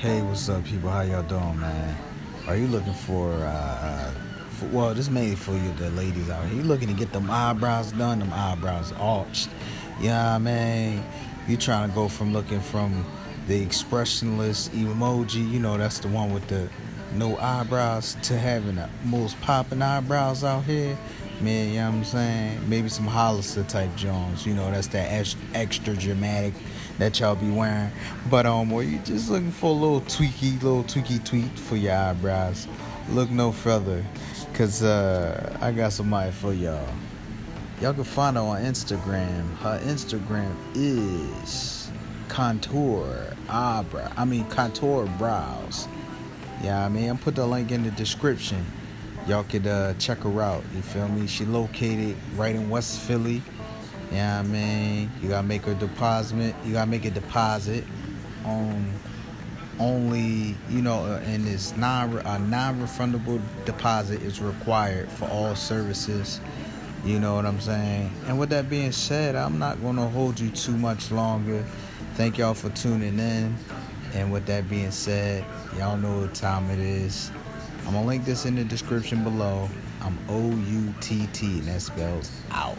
Hey, what's up, people? How y'all doing, man? Are you looking for well, this is mainly for you, the ladies out here. You looking to get them eyebrows done, them eyebrows arched. You know what I mean? You trying to go from looking from the expressionless emoji, you know, that's the one with the no eyebrows, to having the most popping eyebrows out here. Man, you know what I'm saying? Maybe some Hollister type Jones, you know, that's that extra dramatic that y'all be wearing. But or you just looking for a little tweaky tweak for your eyebrows. Look no further, cause I got somebody for y'all. Y'all can find her on Instagram. Her Instagram is Contour Brows. Yeah, I mean, I'll put the link in the description. Y'all could check her out, you feel me? She located right in West Philly. Yeah, I mean, you gotta make her deposit. You gotta make a deposit on only, you know, and it's non-refundable deposit is required for all services. You know what I'm saying? And with that being said, I'm not gonna hold you too much longer. Thank y'all for tuning in. And with that being said, y'all know what time it is. I'm gonna link this in the description below. I'm OUTT, and that spells out.